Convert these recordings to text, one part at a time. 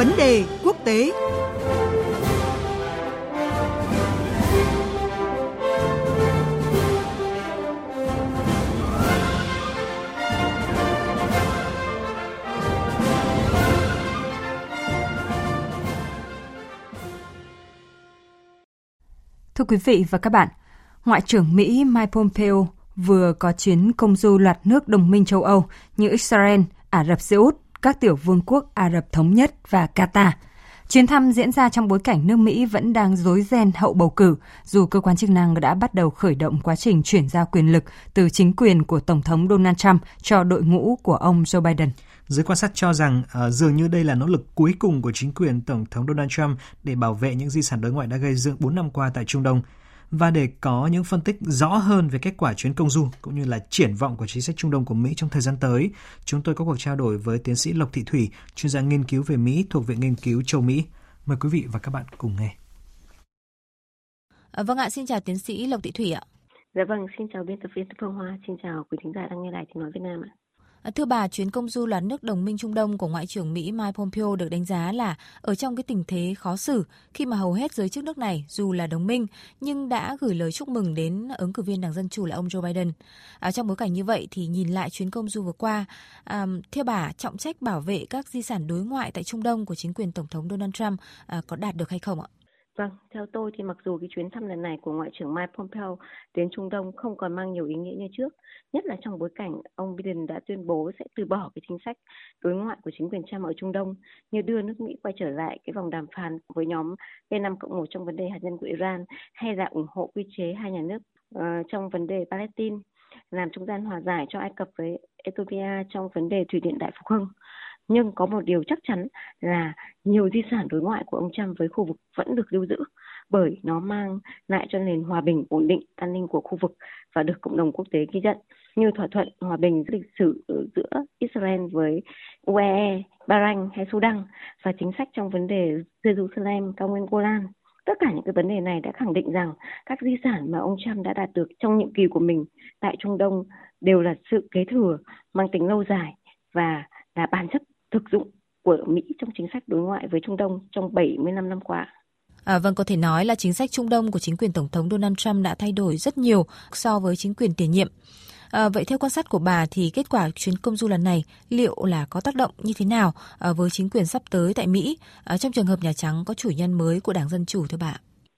Vấn đề quốc tế. Thưa quý vị và các bạn, Ngoại trưởng Mỹ Mike Pompeo vừa có chuyến công du loạt nước đồng minh châu Âu như Israel, Ả Rập Xê Út, các tiểu vương quốc Ả Rập Thống Nhất và Qatar. Chuyến thăm diễn ra trong bối cảnh nước Mỹ vẫn đang rối ren hậu bầu cử, dù cơ quan chức năng đã bắt đầu khởi động quá trình chuyển giao quyền lực từ chính quyền của Tổng thống Donald Trump cho đội ngũ của ông Joe Biden. Giới quan sát cho rằng dường như đây là nỗ lực cuối cùng của chính quyền Tổng thống Donald Trump để bảo vệ những di sản đối ngoại đã gây dựng 4 năm qua tại Trung Đông. Và để có những phân tích rõ hơn về kết quả chuyến công du cũng như là triển vọng của chính sách Trung Đông của Mỹ trong thời gian tới, chúng tôi có cuộc trao đổi với tiến sĩ Lộc Thị Thủy, chuyên gia nghiên cứu về Mỹ thuộc Viện Nghiên cứu Châu Mỹ. Mời quý vị và các bạn cùng nghe. Vâng ạ, xin chào tiến sĩ Lộc Thị Thủy ạ. Dạ vâng, xin chào biên tập viên Phương Hoa, xin chào quý thính giả đang nghe Đài Tiếng nói Việt Nam ạ. Thưa bà, chuyến công du loạt nước đồng minh Trung Đông của Ngoại trưởng Mỹ Mike Pompeo được đánh giá là ở trong cái tình thế khó xử khi mà hầu hết giới chức nước này dù là đồng minh nhưng đã gửi lời chúc mừng đến ứng cử viên Đảng Dân Chủ là ông Joe Biden. Trong bối cảnh như vậy thì nhìn lại chuyến công du vừa qua, theo bà, trọng trách bảo vệ các di sản đối ngoại tại Trung Đông của chính quyền Tổng thống Donald Trump có đạt được hay không ạ? Vâng, theo tôi thì mặc dù cái chuyến thăm lần này của Ngoại trưởng Mike Pompeo đến Trung Đông không còn mang nhiều ý nghĩa như trước, nhất là trong bối cảnh ông Biden đã tuyên bố sẽ từ bỏ cái chính sách đối ngoại của chính quyền Trump ở Trung Đông như đưa nước Mỹ quay trở lại cái vòng đàm phán với nhóm P5+1 trong vấn đề hạt nhân của Iran hay là ủng hộ quy chế hai nhà nước trong vấn đề Palestine, làm trung gian hòa giải cho Ai Cập với Ethiopia trong vấn đề thủy điện Đại Phục Hưng. Nhưng có một điều chắc chắn là nhiều di sản đối ngoại của ông Trump với khu vực vẫn được lưu giữ bởi nó mang lại cho nền hòa bình, ổn định, an ninh của khu vực và được cộng đồng quốc tế ghi nhận như thỏa thuận hòa bình lịch sử giữa Israel với UAE, Bahrain hay Sudan và chính sách trong vấn đề Jerusalem, cao nguyên Golan. Tất cả những cái vấn đề này đã khẳng định rằng các di sản mà ông Trump đã đạt được trong nhiệm kỳ của mình tại Trung Đông đều là sự kế thừa mang tính lâu dài và là bản chất thực dụng của Mỹ trong chính sách đối ngoại với Trung Đông trong 75 năm qua. Vâng, có thể nói là chính sách Trung Đông của chính quyền Tổng thống Donald Trump đã thay đổi rất nhiều so với chính quyền tiền nhiệm. Vậy theo quan sát của bà thì kết quả chuyến công du lần này liệu là có tác động như thế nào với chính quyền sắp tới tại Mỹ trong trường hợp Nhà Trắng có chủ nhân mới của Đảng Dân Chủ thưa bà?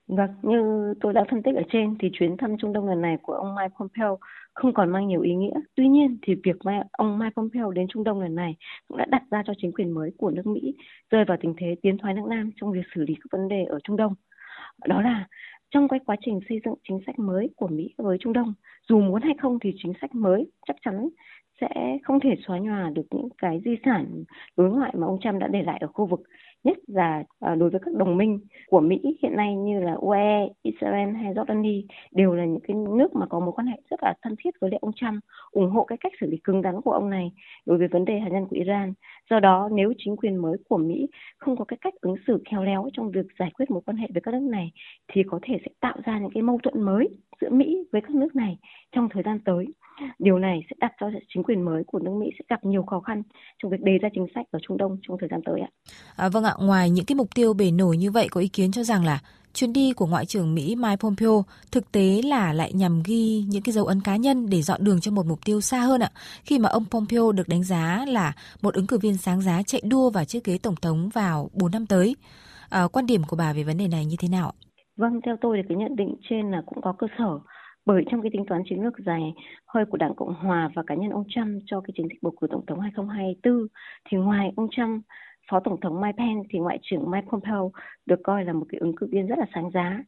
Vâng, như tôi đã phân tích ở trên thì chuyến thăm Trung Đông lần này của ông Mike Pompeo không còn mang nhiều ý nghĩa. Tuy nhiên thì việc ông Mike Pompeo đến Trung Đông lần này cũng đã đặt ra cho chính quyền mới của nước Mỹ rơi vào tình thế tiến thoái lưỡng nan trong việc xử lý các vấn đề ở Trung Đông. Đó là trong cái quá trình xây dựng chính sách mới của Mỹ với Trung Đông, dù muốn hay không thì chính sách mới chắc chắn sẽ không thể xóa nhòa được những cái di sản đối ngoại mà ông Trump đã để lại ở khu vực, nhất là đối với các đồng minh của Mỹ hiện nay như là UAE, Israel hay Jordani đều là những cái nước mà có mối quan hệ rất là thân thiết với lại ông Trump, ủng hộ cái cách xử lý cứng rắn của ông này đối với vấn đề hạt nhân của Iran. Do đó, nếu chính quyền mới của Mỹ không có cái cách ứng xử khéo léo trong việc giải quyết mối quan hệ với các nước này thì có thể sẽ tạo ra những cái mâu thuẫn mới giữa Mỹ với các nước này trong thời gian tới. Điều này sẽ đặt cho chính quyền mới của nước Mỹ sẽ gặp nhiều khó khăn trong việc đề ra chính sách ở Trung Đông trong thời gian tới ạ. Vâng ạ, ngoài những cái mục tiêu bề nổi như vậy, có ý kiến cho rằng là chuyến đi của Ngoại trưởng Mỹ Mike Pompeo thực tế là lại nhằm ghi những cái dấu ấn cá nhân để dọn đường cho một mục tiêu xa hơn ạ. Khi mà ông Pompeo được đánh giá là một ứng cử viên sáng giá chạy đua vào chiếc ghế Tổng thống vào 4 năm tới. Quan điểm của bà về vấn đề này như thế nào? Vâng, theo tôi thì cái nhận định trên là cũng có cơ sở. Bởi trong cái tính toán chiến lược dài hơi của Đảng Cộng Hòa và cá nhân ông Trump cho cái chiến dịch bầu cử Tổng thống 2024 thì ngoài ông Trump, Phó Tổng thống Mike Pence thì Ngoại trưởng Mike Pompeo được coi là một cái ứng cử viên rất là sáng giá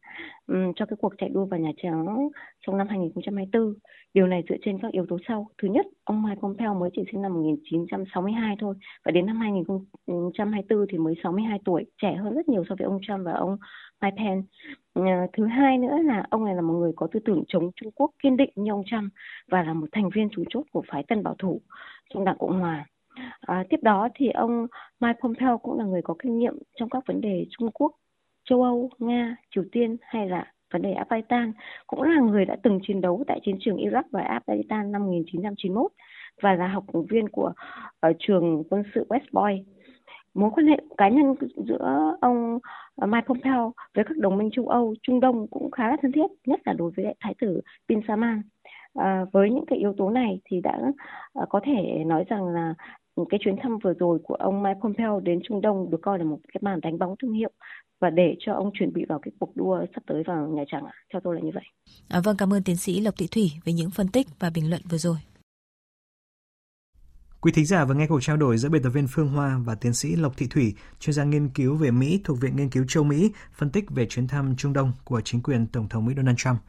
cho cái cuộc chạy đua vào Nhà Trắng trong năm 2024. Điều này dựa trên các yếu tố sau. Thứ nhất, ông Mike Pompeo mới chỉ sinh năm 1962 thôi và đến năm 2024 thì mới 62 tuổi, trẻ hơn rất nhiều so với ông Trump và ông Mike Pence. Thứ hai nữa là ông này là một người có tư tưởng chống Trung Quốc kiên định như ông Trump và là một thành viên chủ chốt của phái Tân Bảo thủ trong Đảng Cộng Hòa. Tiếp đó thì ông Mike Pompeo cũng là người có kinh nghiệm trong các vấn đề Trung Quốc, châu Âu, Nga, Triều Tiên hay là vấn đề Afghanistan, cũng là người đã từng chiến đấu tại chiến trường Iraq và Afghanistan năm 1991 và là học viên của trường quân sự West Point. mối quan hệ cá nhân giữa ông Mike Pompeo với các đồng minh châu Âu, Trung Đông cũng khá là thân thiết, nhất là đối với Thái tử Bin Salman. Với những cái yếu tố này thì đã có thể nói rằng là cái chuyến thăm vừa rồi của ông Mike Pompeo đến Trung Đông được coi là một cái màn đánh bóng thương hiệu và để cho ông chuẩn bị vào cái cuộc đua sắp tới vào Nhà Trắng, theo tôi là như vậy. Vâng, cảm ơn tiến sĩ Lộc Thị Thủy với những phân tích và bình luận vừa rồi. Quý thính giả vừa nghe cuộc trao đổi giữa biên tập viên Phương Hoa và tiến sĩ Lộc Thị Thủy, chuyên gia nghiên cứu về Mỹ thuộc Viện Nghiên cứu Châu Mỹ, phân tích về chuyến thăm Trung Đông của chính quyền Tổng thống Mỹ Donald Trump.